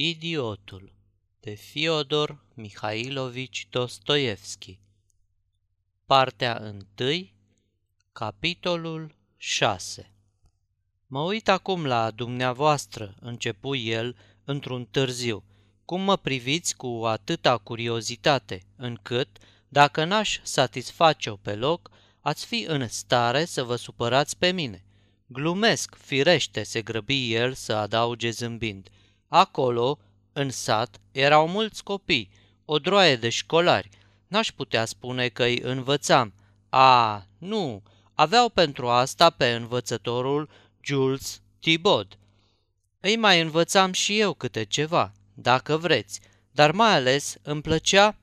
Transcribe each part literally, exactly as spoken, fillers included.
Idiotul de Fiodor Mihailovici Dostoievski. Partea întâi, capitolul șase. Mă uit acum la dumneavoastră, începu el într-un târziu, cum mă priviți cu atâta curiozitate, încât, dacă n-aș satisface-o pe loc, ați fi în stare să vă supărați pe mine. Glumesc, firește, se grăbi el să adauge zâmbind. Acolo, în sat, erau mulți copii, o droaie de școlari. N-aș putea spune că îi învățam. A, nu, aveau pentru asta pe învățătorul Jules Thibaut. Îi mai învățam și eu câte ceva, dacă vreți, dar mai ales îmi plăcea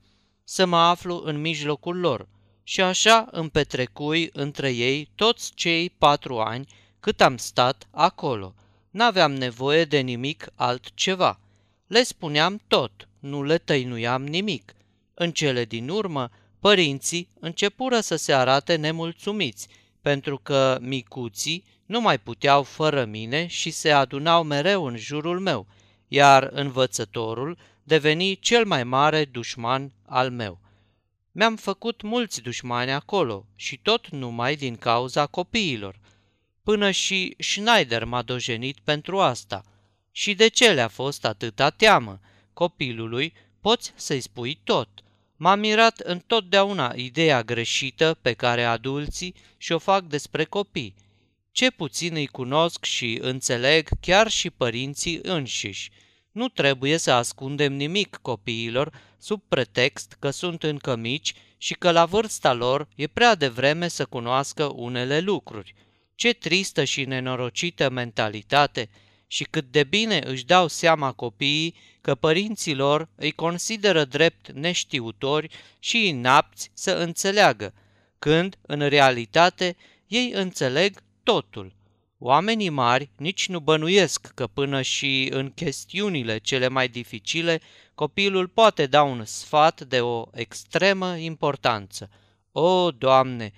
să mă aflu în mijlocul lor. Și așa îmi petrecui între ei toți cei patru ani cât am stat acolo. N-aveam nevoie de nimic altceva. Le spuneam tot, nu le tăinuiam nimic. În cele din urmă, părinții începură să se arate nemulțumiți, pentru că micuții nu mai puteau fără mine și se adunau mereu în jurul meu, iar învățătorul deveni cel mai mare dușman al meu. Mi-am făcut mulți dușmani acolo și tot numai din cauza copiilor. Până și Schneider m-a dojenit pentru asta. Și de ce le-a fost atâta teamă? Copilului poți să-i spui tot. M-a mirat întotdeauna ideea greșită pe care adulții și-o fac despre copii. Ce puțin îi cunosc și înțeleg chiar și părinții înșiși. Nu trebuie să ascundem nimic copiilor sub pretext că sunt încă mici și că la vârsta lor e prea devreme să cunoască unele lucruri. Ce tristă și nenorocită mentalitate și cât de bine își dau seama copiii că părinții lor îi consideră drept neștiutori și inapți să înțeleagă, când, în realitate, ei înțeleg totul. Oamenii mari nici nu bănuiesc că până și în chestiunile cele mai dificile, copilul poate da un sfat de o extremă importanță. O, Doamne!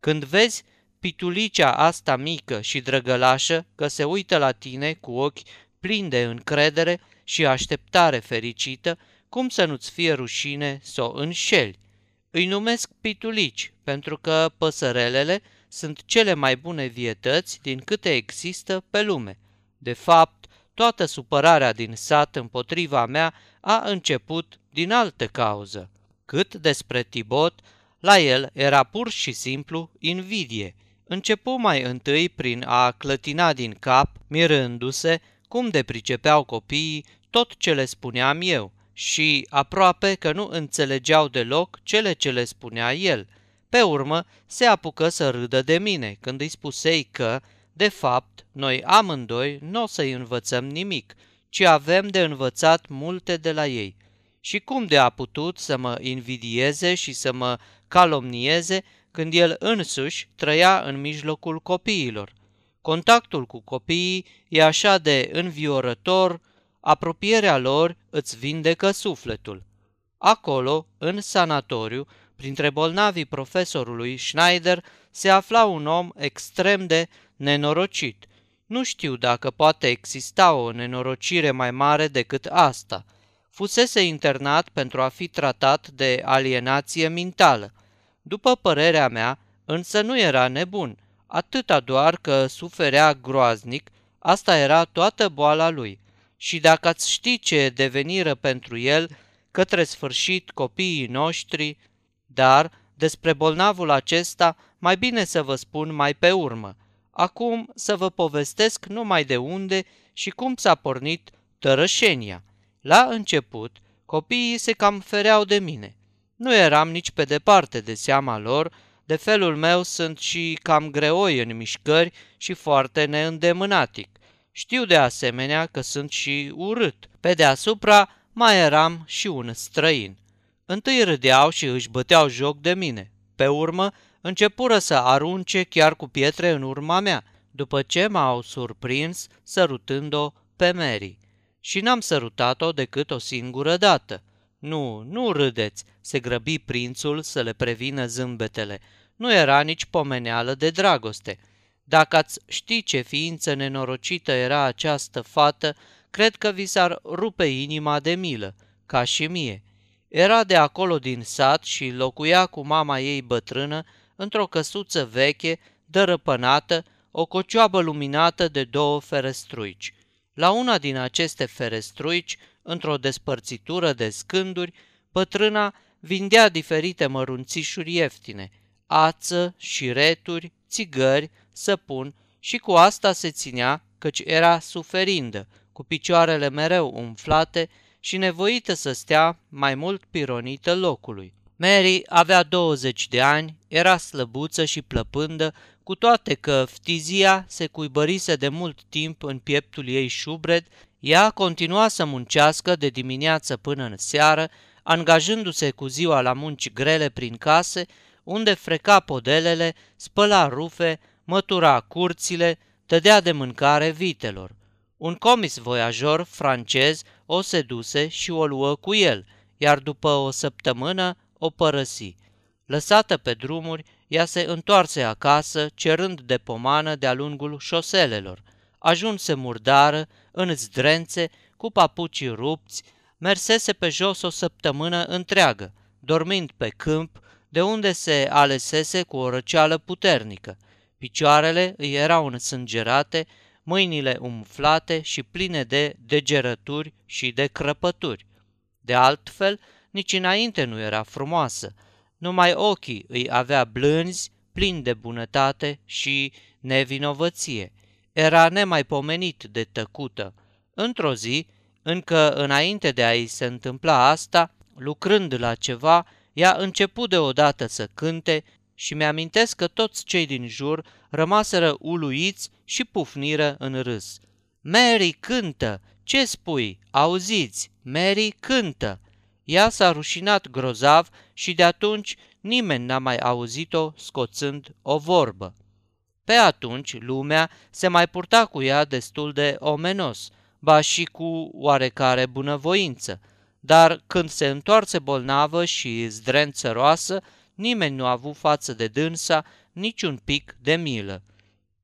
Când vezi pitulicea asta mică și drăgălașă că se uită la tine cu ochi plini de încredere și așteptare fericită, cum să nu-ți fie rușine să o înșeli? Îi numesc pitulici pentru că păsărelele sunt cele mai bune vietăți din câte există pe lume. De fapt, toată supărarea din sat împotriva mea a început din altă cauză. Cât despre Thibaut, la el era pur și simplu invidie. Începu mai întâi prin a clătina din cap, mirându-se cum de pricepeau copiii tot ce le spuneam eu și aproape că nu înțelegeau deloc cele ce le spunea el. Pe urmă, se apucă să râdă de mine când îi spusei că, de fapt, noi amândoi nu o să-i învățăm nimic, ci avem de învățat multe de la ei. Și cum de a putut să mă invidieze și să mă calomnieze când el însuși trăia în mijlocul copiilor? Contactul cu copiii e așa de înviorător, apropierea lor îți vindecă sufletul. Acolo, în sanatoriu, printre bolnavii profesorului Schneider se afla un om extrem de nenorocit. Nu știu dacă poate exista o nenorocire mai mare decât asta. Fusese internat pentru a fi tratat de alienație mentală. După părerea mea, însă nu era nebun, atâta doar că suferea groaznic, asta era toată boala lui. Și dacă ați ști ce deveniră pentru el, către sfârșit copiii noștri... Dar despre bolnavul acesta mai bine să vă spun mai pe urmă. Acum să vă povestesc numai de unde și cum s-a pornit tărășenia. La început, copiii se cam fereau de mine. Nu eram nici pe departe de seama lor, de felul meu sunt și cam greoi în mișcări și foarte neîndemânatic. Știu de asemenea că sunt și urât. Pe deasupra mai eram și un străin. Întâi râdeau și își băteau joc de mine. Pe urmă, începură să arunce chiar cu pietre în urma mea, după ce m-au surprins sărutând-o pe Mary. Și n-am sărutat-o decât o singură dată. Nu, nu râdeți, se grăbi prințul să le prevină zâmbetele. Nu era nici pomeneală de dragoste. Dacă ați ști ce ființă nenorocită era această fată, Cred că vi s-ar rupe inima de milă, ca și mie. Era de acolo din sat și locuia cu mama ei bătrână într-o căsuță veche, dărăpânată, o cocioabă luminată de două ferestruici. La una din aceste ferestruici, într-o despărțitură de scânduri, bătrâna vindea diferite mărunțișuri ieftine, ață, șireturi, țigări, săpun și cu asta se ținea, căci era suferindă, cu picioarele mereu umflate și nevoită să stea mai mult pironită locului. Mary avea douăzeci de ani, era slăbuță și plăpândă, cu toate că ftizia se cuibărise de mult timp în pieptul ei șubred, ea continua să muncească de dimineață până în seară, angajându-se cu ziua la munci grele prin case, unde freca podelele, spăla rufe, mătura curțile, dădea de mâncare vitelor. Un comis voiajor francez o seduse și o luă cu el, iar după o săptămână o părăsi. Lăsată pe drumuri, ea se întoarse acasă, cerând de pomană de-a lungul șoselelor. Ajunse murdară, în zdrențe, cu papucii rupți, mersese pe jos o săptămână întreagă, dormind pe câmp, de unde se alesese cu o răceală puternică. Picioarele îi erau însângerate, mâinile umflate și pline de degerături și de crăpături. De altfel, nici înainte nu era frumoasă, numai ochii îi avea blânzi, plini de bunătate și nevinovăție. Era nemaipomenit de tăcută. Într-o zi, încă înainte de a-i se întâmpla asta, lucrând la ceva, ea început deodată să cânte și mi-amintesc că toți cei din jur rămaseră uluiți și pufniră în râs. Mary cântă! Ce spui? Auziți! Mary cântă! Ea s-a rușinat grozav și de atunci nimeni n-a mai auzit-o scoțând o vorbă. Pe atunci lumea se mai purta cu ea destul de omenos, ba și cu oarecare bunăvoință, dar când se întoarse bolnavă și zdrențăroasă, nimeni nu a avut față de dânsa niciun pic de milă.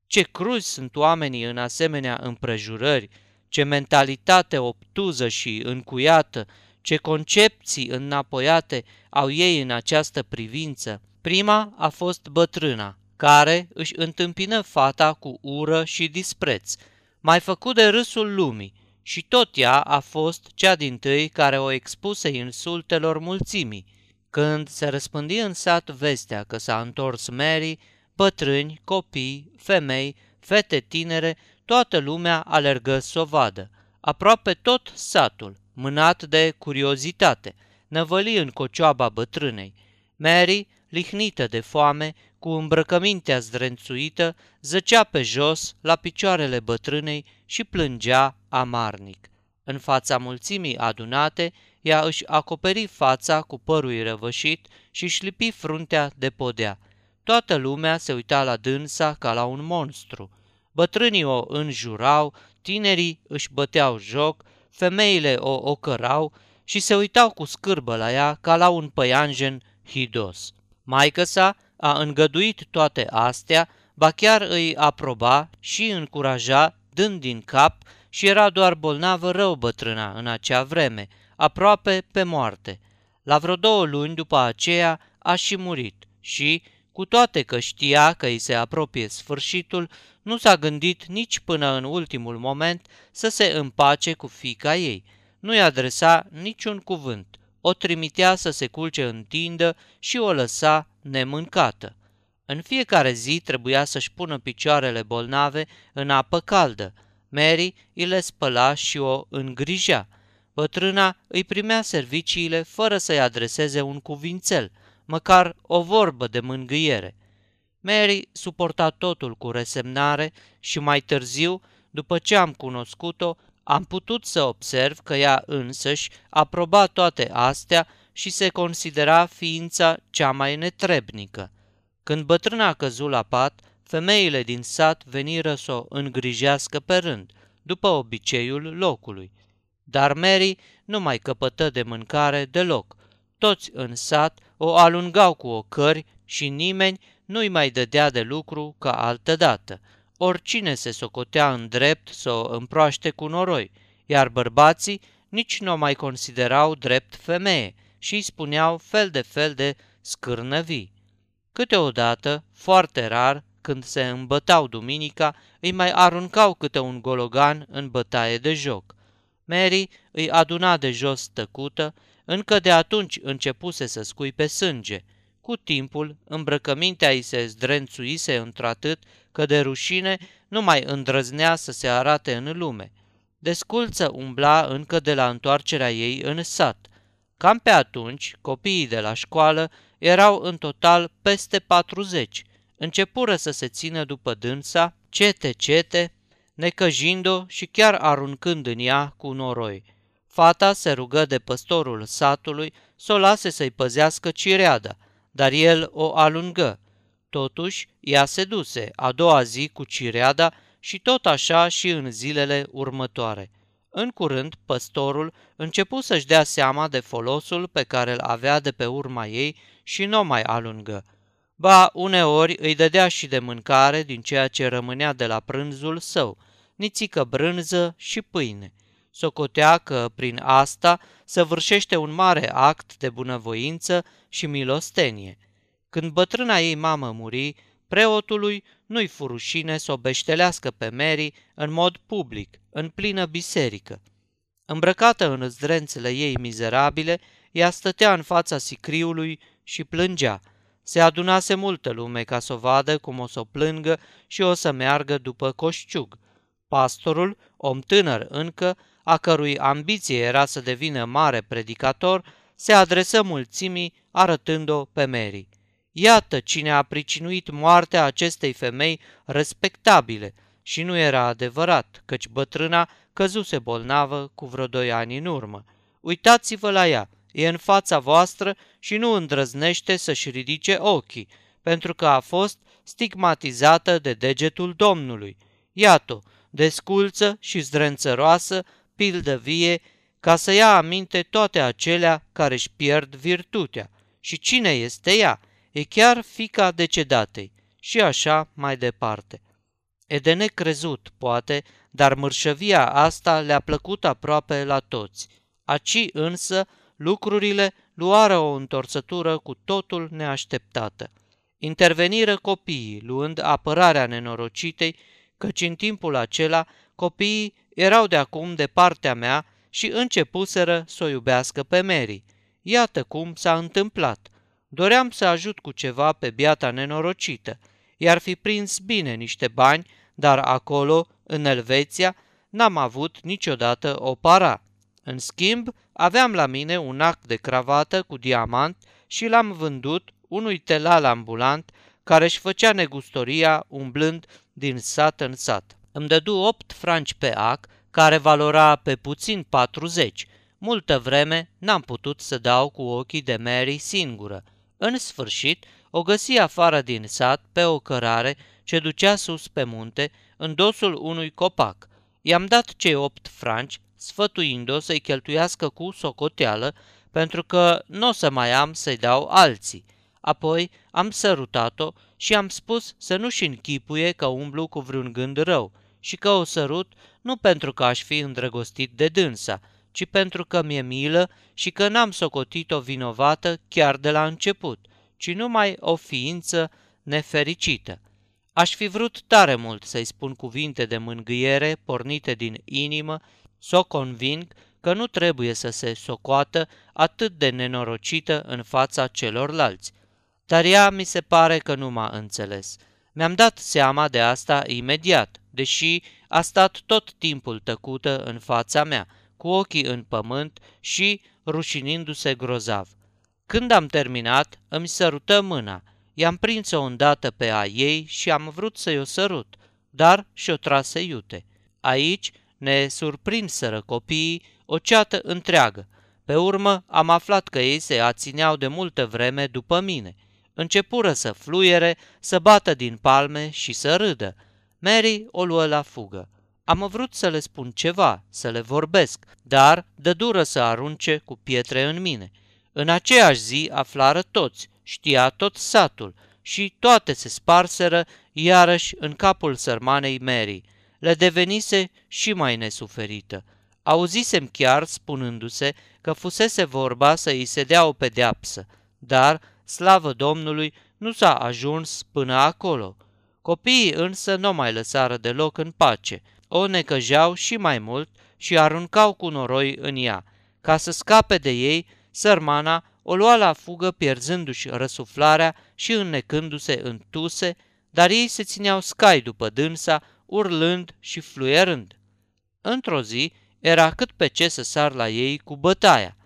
Ce cruzi sunt oamenii în asemenea împrejurări, ce mentalitate obtuză și încuiată, ce concepții înapoiate au ei în această privință. Prima a fost bătrâna, care își întâmpină fata cu ură și dispreț, mai făcut de râsul lumii, și tot ea a fost cea dintâi care o expuse insultelor mulțimii. Când se răspândi în sat vestea că s-a întors Mary, bătrâni, copii, femei, fete tinere, toată lumea alergă să o vadă. Aproape tot satul, mânat de curiozitate, năvăli în cocioaba bătrânei. Mary, lihnită de foame, cu îmbrăcămintea zdrențuită, zăcea pe jos la picioarele bătrânei și plângea amarnic. În fața mulțimii adunate, ea își acoperi fața cu părul răvășit și șlipi fruntea de podea. Toată lumea se uita la dânsa ca la un monstru. Bătrânii o înjurau, tinerii își băteau joc, femeile o ocărau și se uitau cu scârbă la ea ca la un păianjen hidos. Maică-sa a îngăduit toate astea, ba chiar îi aproba și încuraja, dând din cap, și era doar bolnavă rău bătrâna în acea vreme, aproape pe moarte. La vreo două luni după aceea a și murit și, cu toate că știa că îi se apropie sfârșitul, nu s-a gândit nici până în ultimul moment să se împace cu fiica ei. Nu-i adresa niciun cuvânt, o trimitea să se culce în tindă și o lăsa nemâncată. În fiecare zi trebuia să-și pună picioarele bolnave în apă caldă. Mary îi le spăla și o îngrijea. Bătrâna îi primea serviciile fără să-i adreseze un cuvințel, măcar o vorbă de mângâiere. Mary suporta totul cu resemnare și mai târziu, după ce am cunoscut-o, am putut să observ că ea însăși aproba toate astea și se considera ființa cea mai netrebnică. Când bătrâna căzu la pat, femeile din sat veniră să o îngrijească pe rând, după obiceiul locului. Dar Mary nu mai căpătă de mâncare deloc. Toți în sat o alungau cu ocări și nimeni nu-i mai dădea de lucru ca altădată. Oricine se socotea în drept să o împroaște cu noroi, iar bărbații nici nu o mai considerau drept femeie și îi spuneau fel de fel de scârnăvii. Câteodată, foarte rar, când se îmbătau duminica, îi mai aruncau câte un gologan în bătaie de joc. Mary îi aduna de jos tăcută, încă de atunci începuse să scuipe sânge. Cu timpul, îmbrăcămintea îi se zdrențuise într-atât că de rușine nu mai îndrăznea să se arate în lume. Desculță umbla încă de la întoarcerea ei în sat. Cam pe atunci, copiii de la școală erau în total peste patruzeci. Începură să se țină după dânsa, cete-cete, necăjind-o și chiar aruncând în ea cu noroi. Fata se rugă de păstorul satului să o lase să-i păzească cireada, dar el o alungă. Totuși, ea se duse a doua zi cu cireada și tot așa și în zilele următoare. În curând, păstorul începu să-și dea seama de folosul pe care îl avea de pe urma ei și n-o mai alungă. Ba, uneori îi dădea și de mâncare din ceea ce rămânea de la prânzul său, nițică brânză și pâine. Socotea că, prin asta, săvârșește un mare act de bunăvoință și milostenie. Când bătrâna ei mamă muri, preotului nu-i fu rușine să o beștelească pe Mary în mod public, în plină biserică. Îmbrăcată în zdrențele ei mizerabile, ea stătea în fața sicriului și plângea. Se adunase multă lume ca să o vadă cum o să o plângă și o să meargă după coșciug. Pastorul, om tânăr încă, a cărui ambiție era să devină mare predicator, se adresă mulțimii arătând-o pe Mary. Iată cine a pricinuit moartea acestei femei respectabile, și nu era adevărat, căci bătrâna căzuse bolnavă cu vreo doi ani în urmă. Uitați-vă la ea, e în fața voastră și nu îndrăznește să-și ridice ochii, pentru că a fost stigmatizată de degetul Domnului. Iată, desculță și zdrențăroasă, pildă vie, ca să ia aminte toate acelea care își pierd virtutea. Și cine este ea? E chiar fiica decedatei. Și așa mai departe. E de necrezut, poate, dar mărșăvia asta le-a plăcut aproape la toți. Aci însă lucrurile luară o întorsătură cu totul neașteptată. Interveniră copiii, luând apărarea nenorocitei, căci în timpul acela copiii erau de acum de partea mea și începuseră să o iubească pe Mary. Iată cum s-a întâmplat. Doream să ajut cu ceva pe biata nenorocită. I-ar fi prins bine niște bani, dar acolo, în Elveția, n-am avut niciodată o para. În schimb, aveam la mine un ac de cravată cu diamant și l-am vândut unui telal ambulant care își făcea negustoria umblând din sat în sat. Îmi dădu opt franci pe ac, care valora pe puțin patruzeci. Multă vreme n-am putut să dau cu ochii de Mary singură. În sfârșit, o găsi afară din sat pe o cărare ce ducea sus pe munte, în dosul unui copac. I-am dat cei opt franci, sfătuind-o să-i cheltuiască cu socoteală, pentru că n-o să mai am să-i dau alții. Apoi am sărutat-o și am spus să nu-și închipuie că umblu cu vreun gând rău și că o sărut nu pentru că aș fi îndrăgostit de dânsa, ci pentru că mi-e milă și că n-am socotit-o vinovată chiar de la început, ci numai o ființă nefericită. Aș fi vrut tare mult să-i spun cuvinte de mângâiere pornite din inimă, s-o conving că nu trebuie să se socoată atât de nenorocită în fața celorlalți. Dar ea mi se pare că nu m-a înțeles. Mi-am dat seama de asta imediat, deși a stat tot timpul tăcută în fața mea, cu ochii în pământ și rușinindu-se grozav. Când am terminat, îmi sărută mâna. I-am prins-o îndată pe a ei și am vrut să-i o sărut, dar și-o trase iute. Aici ne surprinseră copiii o ceată întreagă. Pe urmă am aflat că ei se ațineau de multă vreme după mine. Începură să fluiere, să bată din palme și să râdă. Mary o luă la fugă. Am vrut să le spun ceva, să le vorbesc, dar dădură să arunce cu pietre în mine. În aceeași zi aflară toți, știa tot satul și toate se sparseră iarăși în capul sărmanei Mary. Le devenise și mai nesuferită. Auzisem chiar spunându-se că fusese vorba să îi se dea o pedeapsă, dar, slavă Domnului, nu s-a ajuns până acolo. Copiii însă nu mai lăsară deloc în pace, o necăjeau și mai mult și aruncau cu noroi în ea. Ca să scape de ei, sărmana o lua la fugă pierzându-și răsuflarea și înnecându-se în tuse, dar ei se țineau scai după dânsa, urlând și fluierând. Într-o zi era cât pe ce să sar la ei cu bătaia.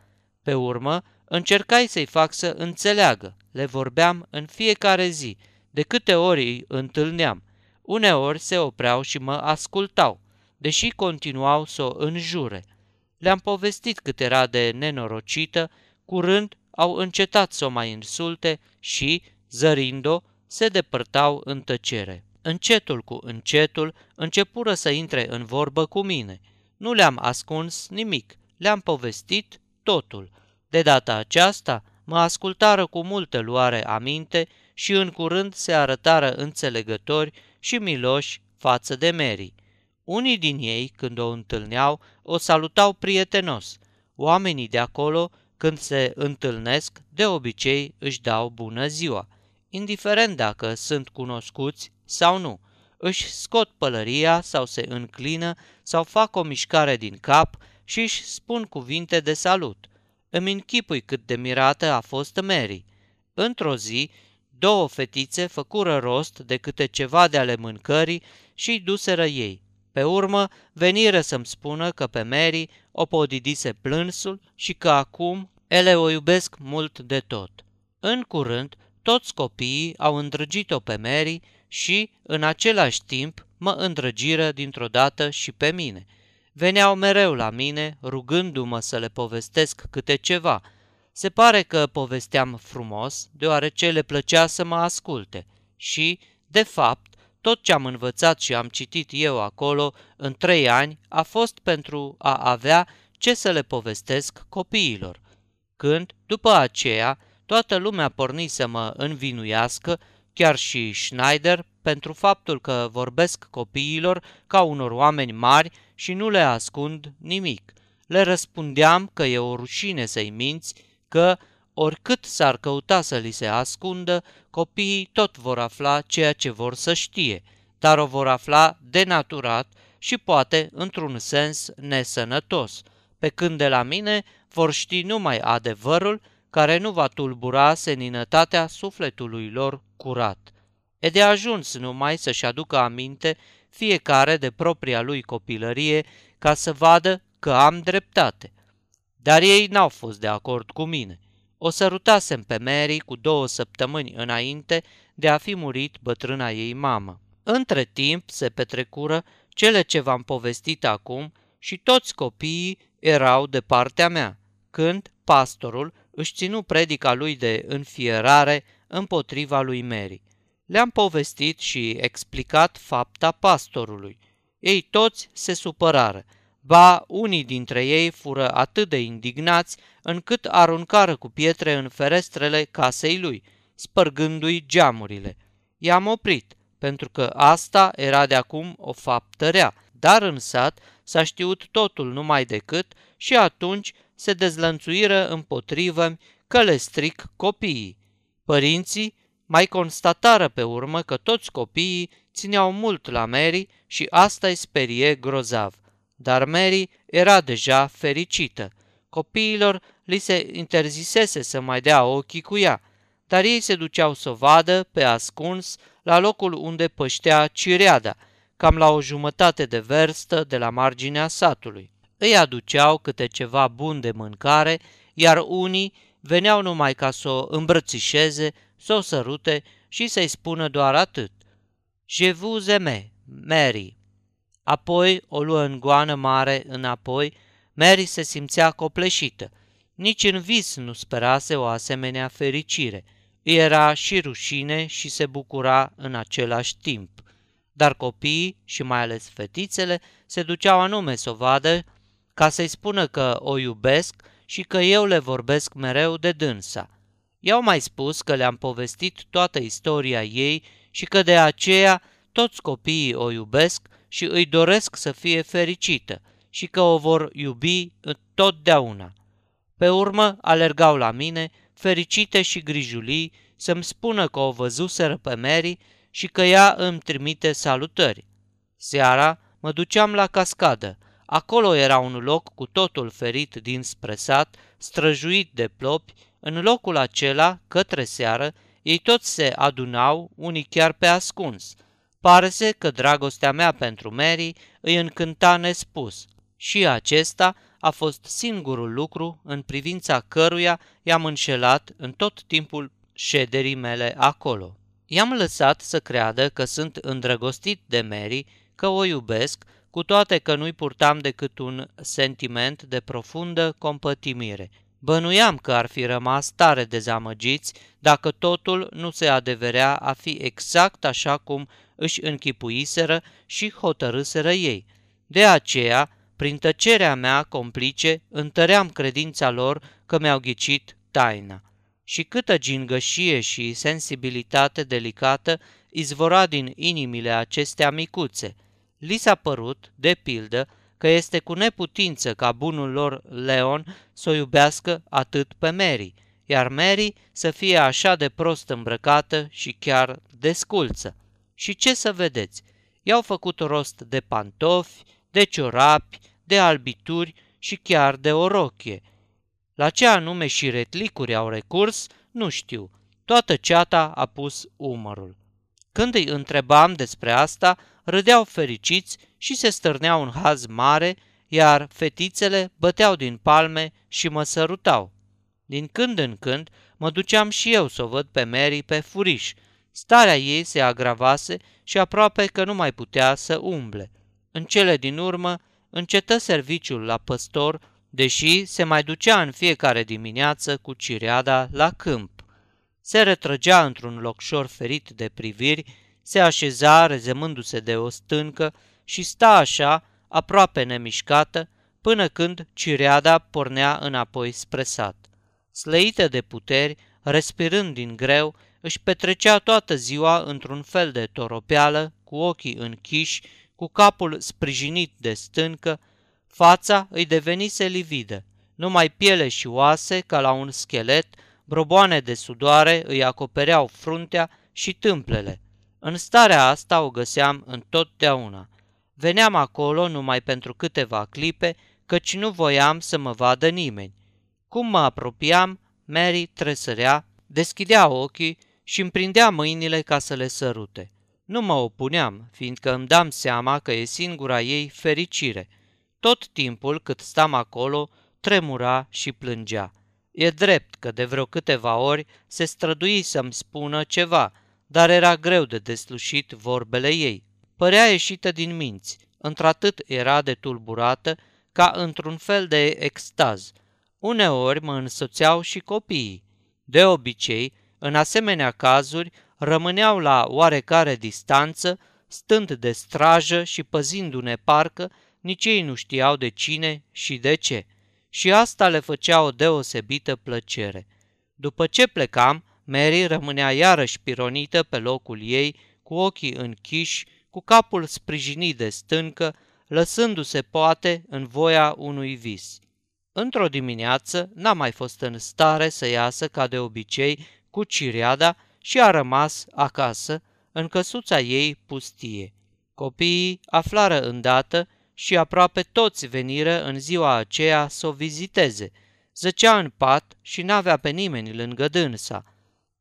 Pe urmă încercai să-i fac să înțeleagă, le vorbeam în fiecare zi, de câte ori îi întâlneam. Uneori se opreau și mă ascultau, deși continuau să o înjure. Le-am povestit cât era de nenorocită, curând au încetat să o mai insulte și, zărind-o, se depărtau în tăcere. Încetul cu încetul începură să intre în vorbă cu mine. Nu le-am ascuns nimic, le-am povestit totul. De data aceasta mă ascultară cu multă luare aminte și în curând se arătară înțelegători și miloși față de Mary. Unii din ei, când o întâlneau, o salutau prietenos. Oamenii de acolo, când se întâlnesc, de obicei își dau bună ziua. Indiferent dacă sunt cunoscuți sau nu, își scot pălăria sau se înclină sau fac o mișcare din cap și își spun cuvinte de salut. Îmi închipui cât de mirată a fost Mary. Într-o zi, două fetițe făcură rost de câte ceva de ale mâncării și-i duseră ei. Pe urmă, veniră să-mi spună că pe Mary o podidise plânsul și că acum ele o iubesc mult de tot. În curând, toți copiii au îndrăgit-o pe Mary și, în același timp, mă îndrăgiră dintr-o dată și pe mine. Veneau mereu la mine, rugându-mă să le povestesc câte ceva. Se pare că povesteam frumos, deoarece le plăcea să mă asculte. Și, de fapt, tot ce am învățat și am citit eu acolo în trei ani a fost pentru a avea ce să le povestesc copiilor. Când, după aceea, toată lumea porni să mă învinuiască, chiar și Schneider, pentru faptul că vorbesc copiilor ca unor oameni mari și nu le ascund nimic. Le răspundeam că e o rușine să-i minți, că, oricât s-ar căuta să li se ascundă, copiii tot vor afla ceea ce vor să știe, dar o vor afla denaturat și poate într-un sens nesănătos, pe când de la mine vor ști numai adevărul, care nu va tulbura seninătatea sufletului lor curat. E de ajuns numai să-și aducă aminte fiecare de propria lui copilărie ca să vadă că am dreptate. Dar ei n-au fost de acord cu mine. O sărutasem pe Mary cu două săptămâni înainte de a fi murit bătrâna ei mamă. Între timp se petrecură cele ce v-am povestit acum și toți copiii erau de partea mea, când pastorul își ținu predica lui de înfierare împotriva lui Mary. Le-am povestit și explicat fapta pastorului. Ei toți se supărară, ba unii dintre ei fură atât de indignați încât aruncară cu pietre în ferestrele casei lui, spărgându-i geamurile. I-am oprit, pentru că asta era de acum o faptă rea, dar în sat s-a știut totul numai decât și atunci se dezlănțuiră împotrivă-mi că le stric copiii. Părinții mai constatară pe urmă că toți copiii țineau mult la Mary și asta îi sperie grozav. Dar Mary era deja fericită. Copiilor li se interzisese să mai dea ochii cu ea, dar ei se duceau să o vadă pe ascuns la locul unde păștea cireada, cam la o jumătate de verstă de la marginea satului. Îi aduceau câte ceva bun de mâncare, iar unii veneau numai ca să o îmbrățișeze, să o sărute și să-i spună doar atât: "Je vous aime, Mary." Apoi o luă în goană mare înapoi. Mary se simțea copleșită. Nici în vis nu sperase o asemenea fericire. Îi era și rușine și se bucura în același timp. Dar copiii și mai ales fetițele se duceau anume să o vadă ca să-i spună că o iubesc și că eu le vorbesc mereu de dânsa. I-au mai spus că le-am povestit toată istoria ei și că de aceea toți copiii o iubesc și îi doresc să fie fericită și că o vor iubi totdeauna. Pe urmă alergau la mine, fericite și grijulii, să-mi spună că o văzuseră pe Mary și că ea îmi trimite salutări. Seara mă duceam la cascadă. Acolo era un loc cu totul ferit dinspre sat, străjuit de plopi. În locul acela, către seară, ei toți se adunau, unii chiar pe ascuns. Pare-se că dragostea mea pentru Mary îi încânta nespus. Și acesta a fost singurul lucru în privința căruia i-am înșelat în tot timpul șederii mele acolo. I-am lăsat să creadă că sunt îndrăgostit de Mary, că o iubesc, cu toate că nu-i purtam decât un sentiment de profundă compătimire. Bănuiam că ar fi rămas tare dezamăgiți dacă totul nu se adeverea a fi exact așa cum își închipuiseră și hotărâseră ei. De aceea, prin tăcerea mea complice, întăream credința lor că mi-au ghicit taina. Și câtă gingășie și sensibilitate delicată izvora din inimile acestea micuțe. Li s-a părut, de pildă, că este cu neputință ca bunul lor Leon să o iubească atât pe Mary, iar Mary să fie așa de prost îmbrăcată și chiar desculță. Și ce să vedeți, i-au făcut rost de pantofi, de ciorapi, de albituri și chiar de o rochie. La ce anume și retlicuri au recurs, nu știu. Toată ceata a pus umărul. Când îi întrebam despre asta, râdeau fericiți și se stârneau un haz mare, iar fetițele băteau din palme și mă sărutau. Din când în când mă duceam și eu să o văd pe Mary pe furiș. Starea ei se agravase și aproape că nu mai putea să umble. În cele din urmă încetă serviciul la păstor, deși se mai ducea în fiecare dimineață cu cireada la câmp. Se retrăgea într-un locșor ferit de priviri, se așeza rezemându-se de o stâncă și sta așa, aproape nemișcată, până când cireada pornea înapoi spre sat. Slăită de puteri, respirând din greu, își petrecea toată ziua într-un fel de toropeală, cu ochii închiși, cu capul sprijinit de stâncă. Fața îi devenise lividă, numai piele și oase ca la un schelet, broboane de sudoare îi acopereau fruntea și tâmplele. În starea asta o găseam întotdeauna. Veneam acolo numai pentru câteva clipe, căci nu voiam să mă vadă nimeni. Cum mă apropiam, Mary tresărea, deschidea ochii și îmi prindea mâinile ca să le sărute. Nu mă opuneam, fiindcă îmi dam seama că e singura ei fericire. Tot timpul cât stam acolo, tremura și plângea. E drept că de vreo câteva ori se strădui să-mi spună ceva, dar era greu de deslușit vorbele ei. Părea ieșită din minți, într-atât era de tulburată ca într-un fel de extaz. Uneori mă însoțeau și copiii. De obicei, în asemenea cazuri, rămâneau la oarecare distanță, stând de strajă și păzindu-ne parcă, nici ei nu știau de cine și de ce. Și asta le făcea o deosebită plăcere. După ce plecam, Mary rămânea iarăși pironită pe locul ei, cu ochii închiși, cu capul sprijinit de stâncă, lăsându-se poate în voia unui vis. Într-o dimineață n-a mai fost în stare să iasă ca de obicei cu cireada și a rămas acasă, în căsuța ei pustie. Copiii aflară îndată și aproape toți veniră în ziua aceea să o viziteze. Zăcea în pat și n-avea pe nimeni lângă dânsa.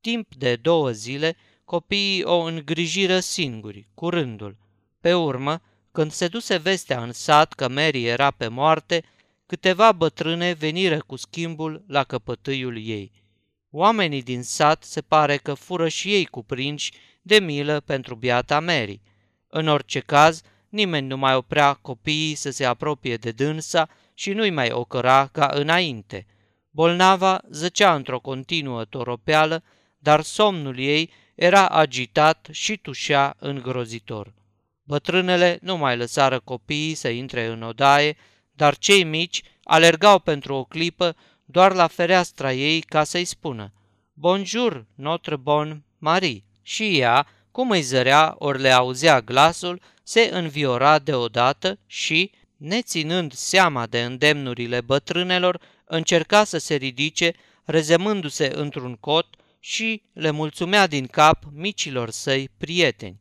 Timp de două zile, copiii o îngrijiră singuri, cu rândul. Pe urmă, când se duse vestea în sat că Mary era pe moarte, câteva bătrâne veniră cu schimbul la căpătâiul ei. Oamenii din sat se pare că fură și ei cuprinși de milă pentru biata Mary. În orice caz, nimeni nu mai oprea copiii să se apropie de dânsa și nu-i mai ocăra ca înainte. Bolnava zăcea într-o continuă toropeală, dar somnul ei era agitat și tușea îngrozitor. Bătrânele nu mai lăsară copiii să intre în odaie, dar cei mici alergau pentru o clipă doar la fereastra ei ca să-i spună «Bonjour, notre bonne Marie!» Și ea, cum îi zărea ori le auzea glasul, se înviora deodată și, Neținând seama de îndemnurile bătrânelor, încerca să se ridice, rezemându-se într-un cot și le mulțumea din cap micilor săi prieteni.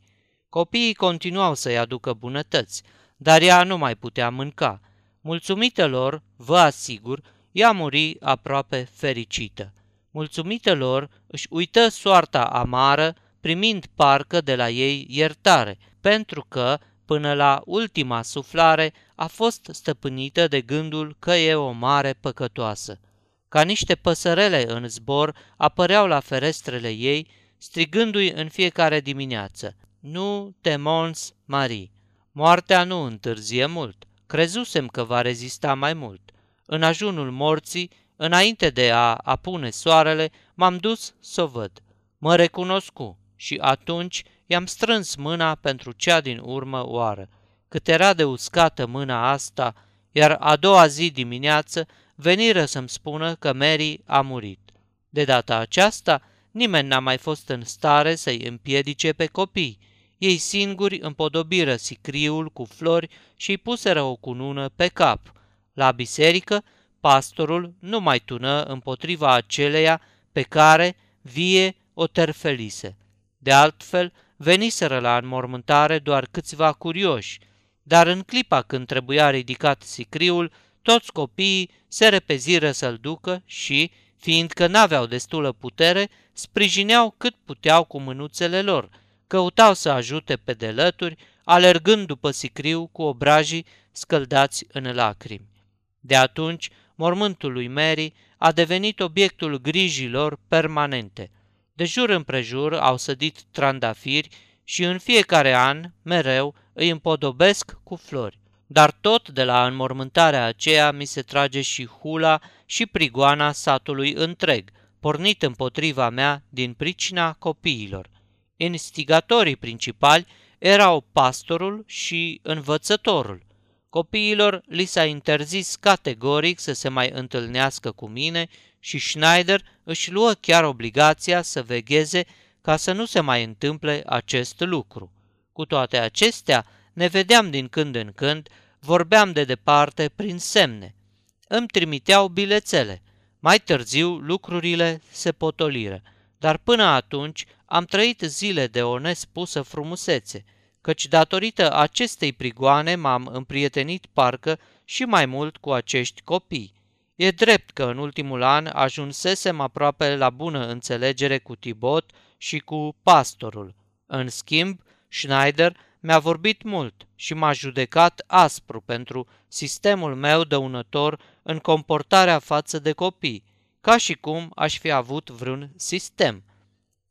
Copiii continuau să-i aducă bunătăți, dar ea nu mai putea mânca. Mulțumită lor, vă asigur, ea muri aproape fericită. Mulțumită lor, își uită soarta amară, primind parcă de la ei iertare, pentru că, până la ultima suflare, a fost stăpânită de gândul că e o mare păcătoasă. Ca niște păsărele în zbor apăreau la ferestrele ei, strigându-i în fiecare dimineață: „Nu te mons, Marie!” Moartea nu întârzie mult. Crezusem că va rezista mai mult. În ajunul morții, înainte de a apune soarele, m-am dus să o văd. Mă recunoscu și atunci i-am strâns mâna pentru cea din urmă oară. Cât era de uscată mâna asta, iar a doua zi dimineață veniră să-mi spună că Mary a murit. De data aceasta, nimeni n-a mai fost în stare să-i împiedice pe copii. Ei singuri împodobiră sicriul cu flori și-i puseră o cunună pe cap. La biserică, pastorul nu mai tună împotriva aceleia pe care, vie, o terfelise. De altfel, veniseră la înmormântare doar câțiva curioși, dar în clipa când trebuia ridicat sicriul, toți copiii se repeziră să-l ducă și, fiindcă n-aveau destulă putere, sprijineau cât puteau cu mânuțele lor, căutau să ajute pe delături, alergând după sicriu cu obrajii scăldați în lacrimi. De atunci, mormântul lui Mary a devenit obiectul grijilor permanente. De jur împrejur au sădit trandafiri și în fiecare an, mereu, îi împodobesc cu flori. Dar tot de la înmormântarea aceea mi se trage și hula și prigoana satului întreg, pornit împotriva mea din pricina copiilor. Instigatorii principali erau pastorul și învățătorul. Copiilor li s-a interzis categoric să se mai întâlnească cu mine și Schneider își luă chiar obligația să vegheze ca să nu se mai întâmple acest lucru. Cu toate acestea, ne vedeam din când în când, vorbeam de departe prin semne. Îmi trimiteau bilețele. Mai târziu lucrurile se potoliră, dar până atunci am trăit zile de o nespusă frumusețe, căci datorită acestei prigoane m-am împrietenit parcă și mai mult cu acești copii. E drept că în ultimul an ajunsesem aproape la bună înțelegere cu Thibaut și cu pastorul. În schimb, Schneider mi-a vorbit mult și m-a judecat aspru pentru sistemul meu dăunător în comportarea față de copii, ca și cum aș fi avut vreun sistem.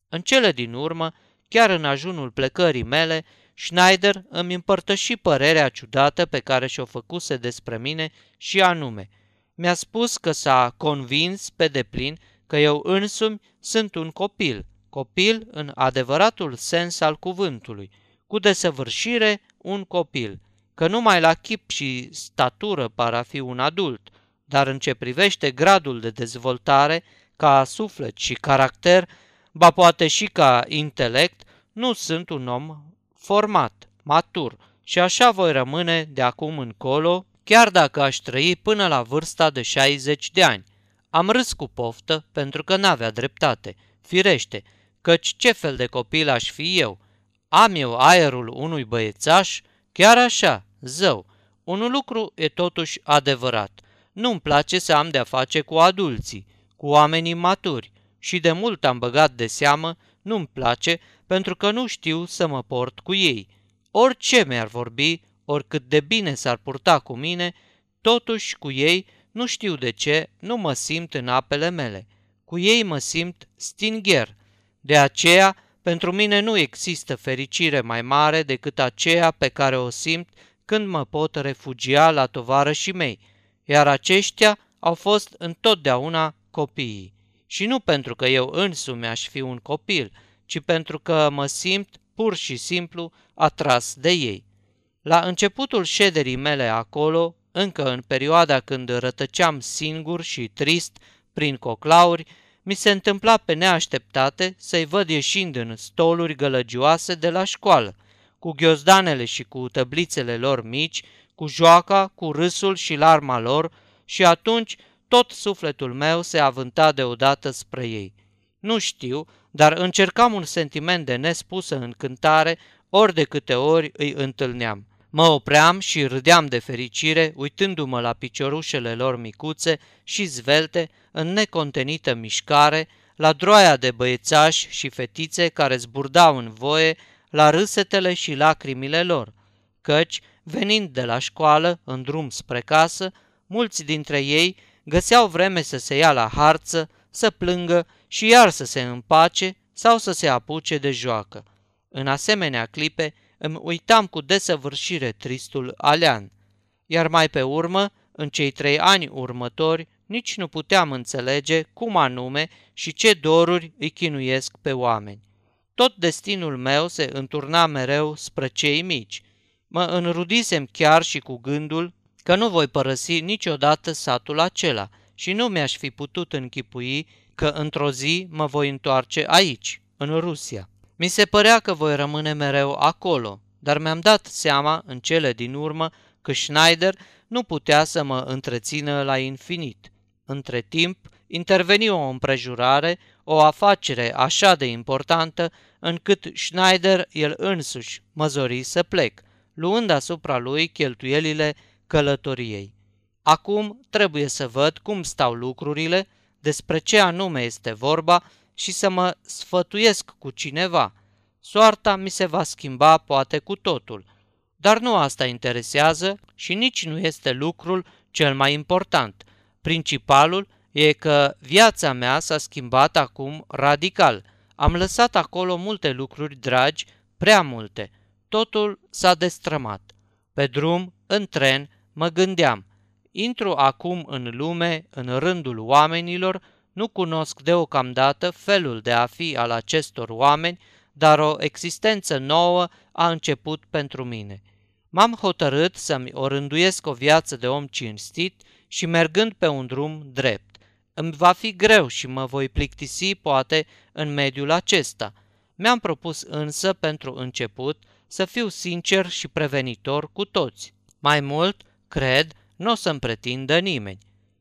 În cele din urmă, chiar în ajunul plecării mele, Schneider îmi împărtăși părerea ciudată pe care și-o făcuse despre mine și anume, mi-a spus că s-a convins pe deplin că eu însumi sunt un copil, copil în adevăratul sens al cuvântului, cu desăvârșire un copil, că numai la chip și statură par a fi un adult, dar în ce privește gradul de dezvoltare, ca suflet și caracter, ba poate și ca intelect, nu sunt un om format, matur, și așa voi rămâne de acum încolo, chiar dacă aș trăi până la vârsta de șaizeci de ani. Am râs cu poftă pentru că n-avea dreptate, firește, căci ce fel de copil aș fi eu? Am eu aerul unui băiețaș? Chiar așa, zău, un lucru e totuși adevărat. Nu-mi place să am de-a face cu adulții, cu oamenii maturi, și de mult am băgat de seamă, nu-mi place, pentru că nu știu să mă port cu ei. Orice mi-ar vorbi, oricât de bine s-ar purta cu mine, totuși cu ei, nu știu de ce, nu mă simt în apele mele. Cu ei mă simt stingher. De aceea, pentru mine nu există fericire mai mare decât aceea pe care o simt când mă pot refugia la tovarășii mei, iar aceștia au fost întotdeauna copiii. Și nu pentru că eu însumi aș fi un copil, ci pentru că mă simt pur și simplu atras de ei. La începutul șederii mele acolo, încă în perioada când rătăceam singur și trist prin coclauri, mi se întâmpla pe neașteptate să-i văd ieșind în stoluri gălăgioase de la școală, cu ghiozdanele și cu tăblițele lor mici, cu joaca, cu râsul și larma lor, și atunci tot sufletul meu se avânta deodată spre ei. Nu știu, dar încercam un sentiment de nespusă încântare ori de câte ori îi întâlneam. Mă opream și râdeam de fericire, uitându-mă la piciorușele lor micuțe și zvelte, în necontenită mișcare, la droaia de băiețași și fetițe care zburdau în voie, la râsetele și lacrimile lor, căci, venind de la școală, în drum spre casă, mulți dintre ei găseau vreme să se ia la harță, să plângă și iar să se împace sau să se apuce de joacă. În asemenea clipe îmi uitam cu desăvârșire tristul Alean, iar mai pe urmă, în cei trei ani următori, nici nu puteam înțelege cum anume și ce doruri îi chinuiesc pe oameni. Tot destinul meu se înturna mereu spre cei mici. Mă înrudisem chiar și cu gândul că nu voi părăsi niciodată satul acela și nu mi-aș fi putut închipui că într-o zi mă voi întoarce aici, în Rusia. Mi se părea că voi rămâne mereu acolo, dar mi-am dat seama în cele din urmă că Schneider nu putea să mă întrețină la infinit. Între timp, interveni o împrejurare, o afacere așa de importantă, încât Schneider el însuși mă zori să plec, luând asupra lui cheltuielile călătoriei. Acum trebuie să văd cum stau lucrurile, despre ce anume este vorba și să mă sfătuiesc cu cineva. Soarta mi se va schimba poate cu totul, dar nu asta interesează și nici nu este lucrul cel mai important. Principalul e că viața mea s-a schimbat acum radical. Am lăsat acolo multe lucruri dragi, prea multe. Totul s-a destrămat. Pe drum, în tren, mă gândeam. Intru acum în lume, în rândul oamenilor, nu cunosc deocamdată felul de a fi al acestor oameni, dar o existență nouă a început pentru mine. M-am hotărât să-mi orânduiesc o viață de om cinstit și mergând pe un drum drept. Îmi va fi greu și mă voi plictisi, poate, în mediul acesta. Mi-am propus însă, pentru început, să fiu sincer și prevenitor cu toți. Mai mult, cred, nu o să-mi pretindă nimeni.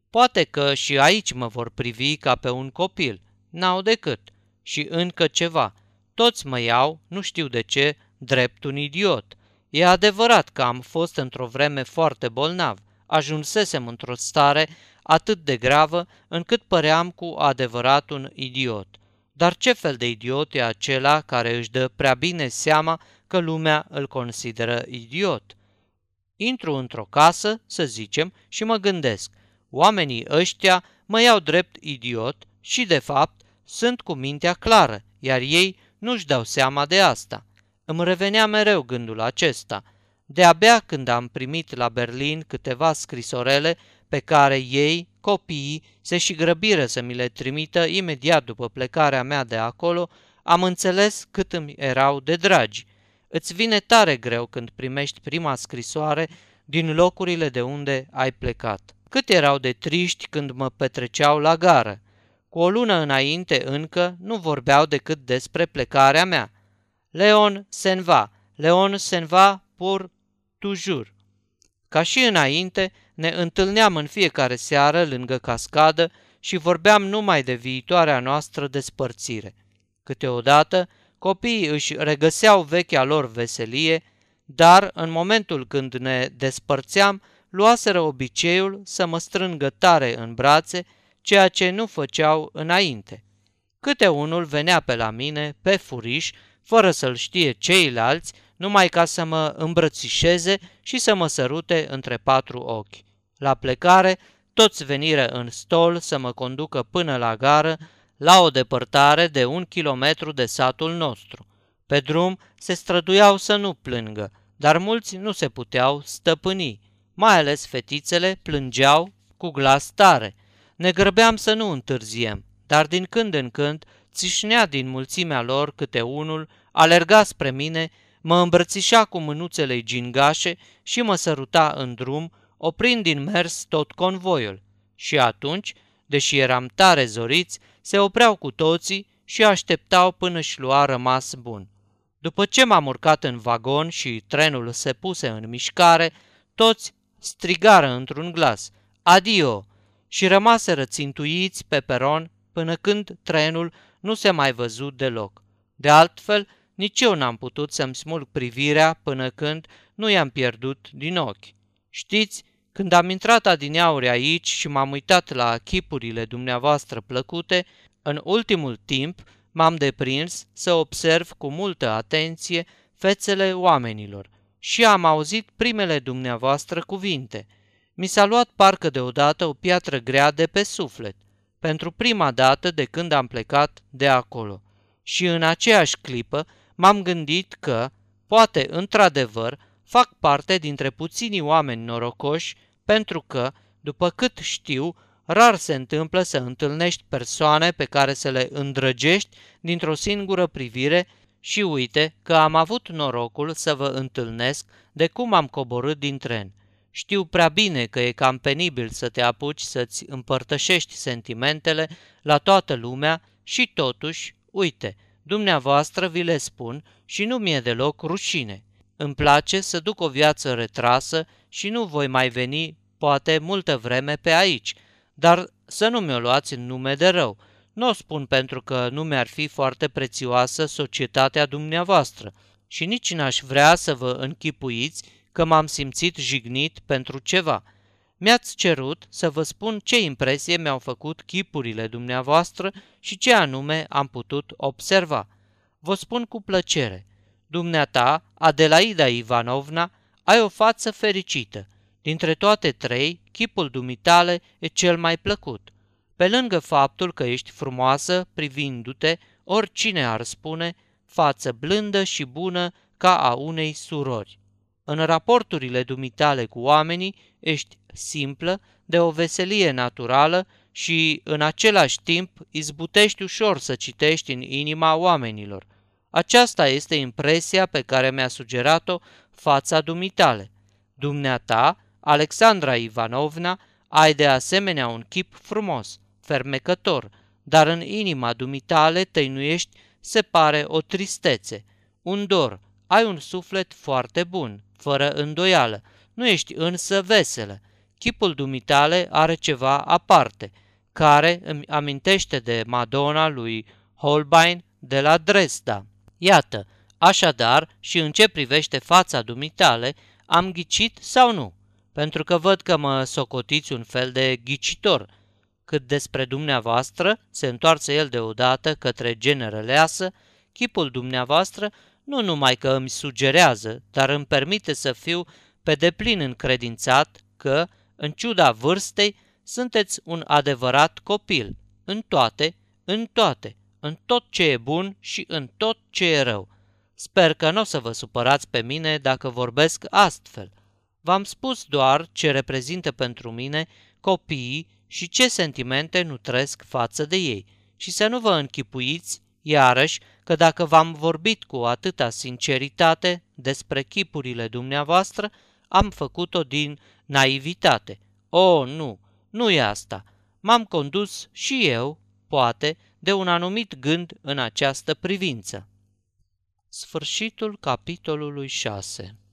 Poate că și aici mă vor privi ca pe un copil, n-au decât. Și încă ceva, toți mă iau, nu știu de ce, drept un idiot. E adevărat că am fost într-o vreme foarte bolnav, ajunsesem într-o stare atât de gravă încât păream cu adevărat un idiot. Dar ce fel de idiot e acela care își dă prea bine seama că lumea îl consideră idiot? Intru într-o casă, să zicem, și mă gândesc. Oamenii ăștia mă iau drept idiot și, de fapt, sunt cu mintea clară, iar ei nu-și dau seama de asta. Îmi revenea mereu gândul acesta. De-abia când am primit la Berlin câteva scrisorele pe care ei, copiii, se și grăbiră să mi le trimită imediat după plecarea mea de acolo, am înțeles cât îmi erau de dragi. Îți vine tare greu când primești prima scrisoare din locurile de unde ai plecat. Cât erau de triști când mă petreceau la gară. Cu o lună înainte încă nu vorbeau decât despre plecarea mea. Leon s'en va, Leon s'en va pour toujours. Ca și înainte, ne întâlneam în fiecare seară lângă cascadă și vorbeam numai de viitoarea noastră despărțire. Câteodată, copiii își regăseau vechea lor veselie, dar în momentul când ne despărțeam, luaseră obiceiul să mă strângă tare în brațe, ceea ce nu făceau înainte. Câte unul venea pe la mine, pe furiș, fără să-l știe ceilalți, numai ca să mă îmbrățișeze și să mă sărute între patru ochi. La plecare, toți veniră în stol să mă conducă până la gară, la o depărtare de un kilometru de satul nostru. Pe drum se străduiau să nu plângă, dar mulți nu se puteau stăpâni. Mai ales fetițele plângeau cu glas tare. Ne grăbeam să nu întârziem, dar din când în când țișnea din mulțimea lor câte unul, alerga spre mine, mă îmbrățișa cu mânuțele gingașe și mă săruta în drum, oprind din mers tot convoiul. Și atunci, deși eram tare zoriți, se opreau cu toții și așteptau până își lua rămas bun. După ce m-am urcat în vagon și trenul se puse în mișcare, Toți strigară într-un glas, adio, și rămaseră țintuiți pe peron până când trenul nu se mai văzut deloc. De altfel, nici eu n-am putut să-mi smulg privirea până când nu i-am pierdut din ochi. Știți, când am intrat adineauri aici și m-am uitat la chipurile dumneavoastră plăcute, în ultimul timp m-am deprins să observ cu multă atenție fețele oamenilor și am auzit primele dumneavoastră cuvinte. Mi s-a luat parcă deodată o piatră grea de pe suflet, pentru prima dată de când am plecat de acolo. Și în aceeași clipă m-am gândit că, poate într-adevăr, fac parte dintre puținii oameni norocoși, pentru că, după cât știu, rar se întâmplă să întâlnești persoane pe care să le îndrăgești dintr-o singură privire și uite că am avut norocul să vă întâlnesc de cum am coborât din tren. Știu prea bine că e cam penibil să te apuci să-ți împărtășești sentimentele la toată lumea și totuși, uite, dumneavoastră vi le spun și nu mi-e deloc rușine. Îmi place să duc o viață retrasă și nu voi mai veni, poate, multă vreme pe aici, dar să nu mi-o luați în nume de rău. Nu o spun pentru că nu mi-ar fi foarte prețioasă societatea dumneavoastră și nici n-aș vrea să vă închipuiți că m-am simțit jignit pentru ceva. Mi-ați cerut să vă spun ce impresie mi-au făcut chipurile dumneavoastră și ce anume am putut observa. Vă spun cu plăcere. Dumneata, Adelaida Ivanovna, ai o față fericită. Dintre toate trei, chipul dumitale e cel mai plăcut. Pe lângă faptul că ești frumoasă, privindu-te, oricine ar spune, față blândă și bună ca a unei surori. În raporturile dumitale cu oamenii, ești simplă, de o veselie naturală și, în același timp, izbutești ușor să citești în inima oamenilor. Aceasta este impresia pe care mi-a sugerat-o fața dumitale. Dumneata, Alexandra Ivanovna, ai de asemenea un chip frumos, fermecător, dar în inima dumitale tăinuiești, se pare, o tristețe, un dor. Ai un suflet foarte bun, fără îndoială, nu ești însă veselă. Chipul dumitale are ceva aparte, care îmi amintește de Madonna lui Holbein de la Dresda. Iată, așadar, și în ce privește fața dumitale, am ghicit sau nu? Pentru că văd că mă socotiți un fel de ghicitor. Cât despre dumneavoastră, se întoarce el deodată către generăleasă, chipul dumneavoastră nu numai că îmi sugerează, dar îmi permite să fiu pe deplin încredințat că, în ciuda vârstei, sunteți un adevărat copil, în toate, în toate, în tot ce e bun și în tot ce e rău. Sper că nu o să vă supărați pe mine dacă vorbesc astfel. V-am spus doar ce reprezintă pentru mine copiii și ce sentimente nutresc față de ei și să nu vă închipuiți, iarăși, că dacă v-am vorbit cu atâta sinceritate despre chipurile dumneavoastră, am făcut-o din naivitate. O, nu, nu e asta. M-am condus și eu, poate, de un anumit gând în această privință. Sfârșitul capitolului șase.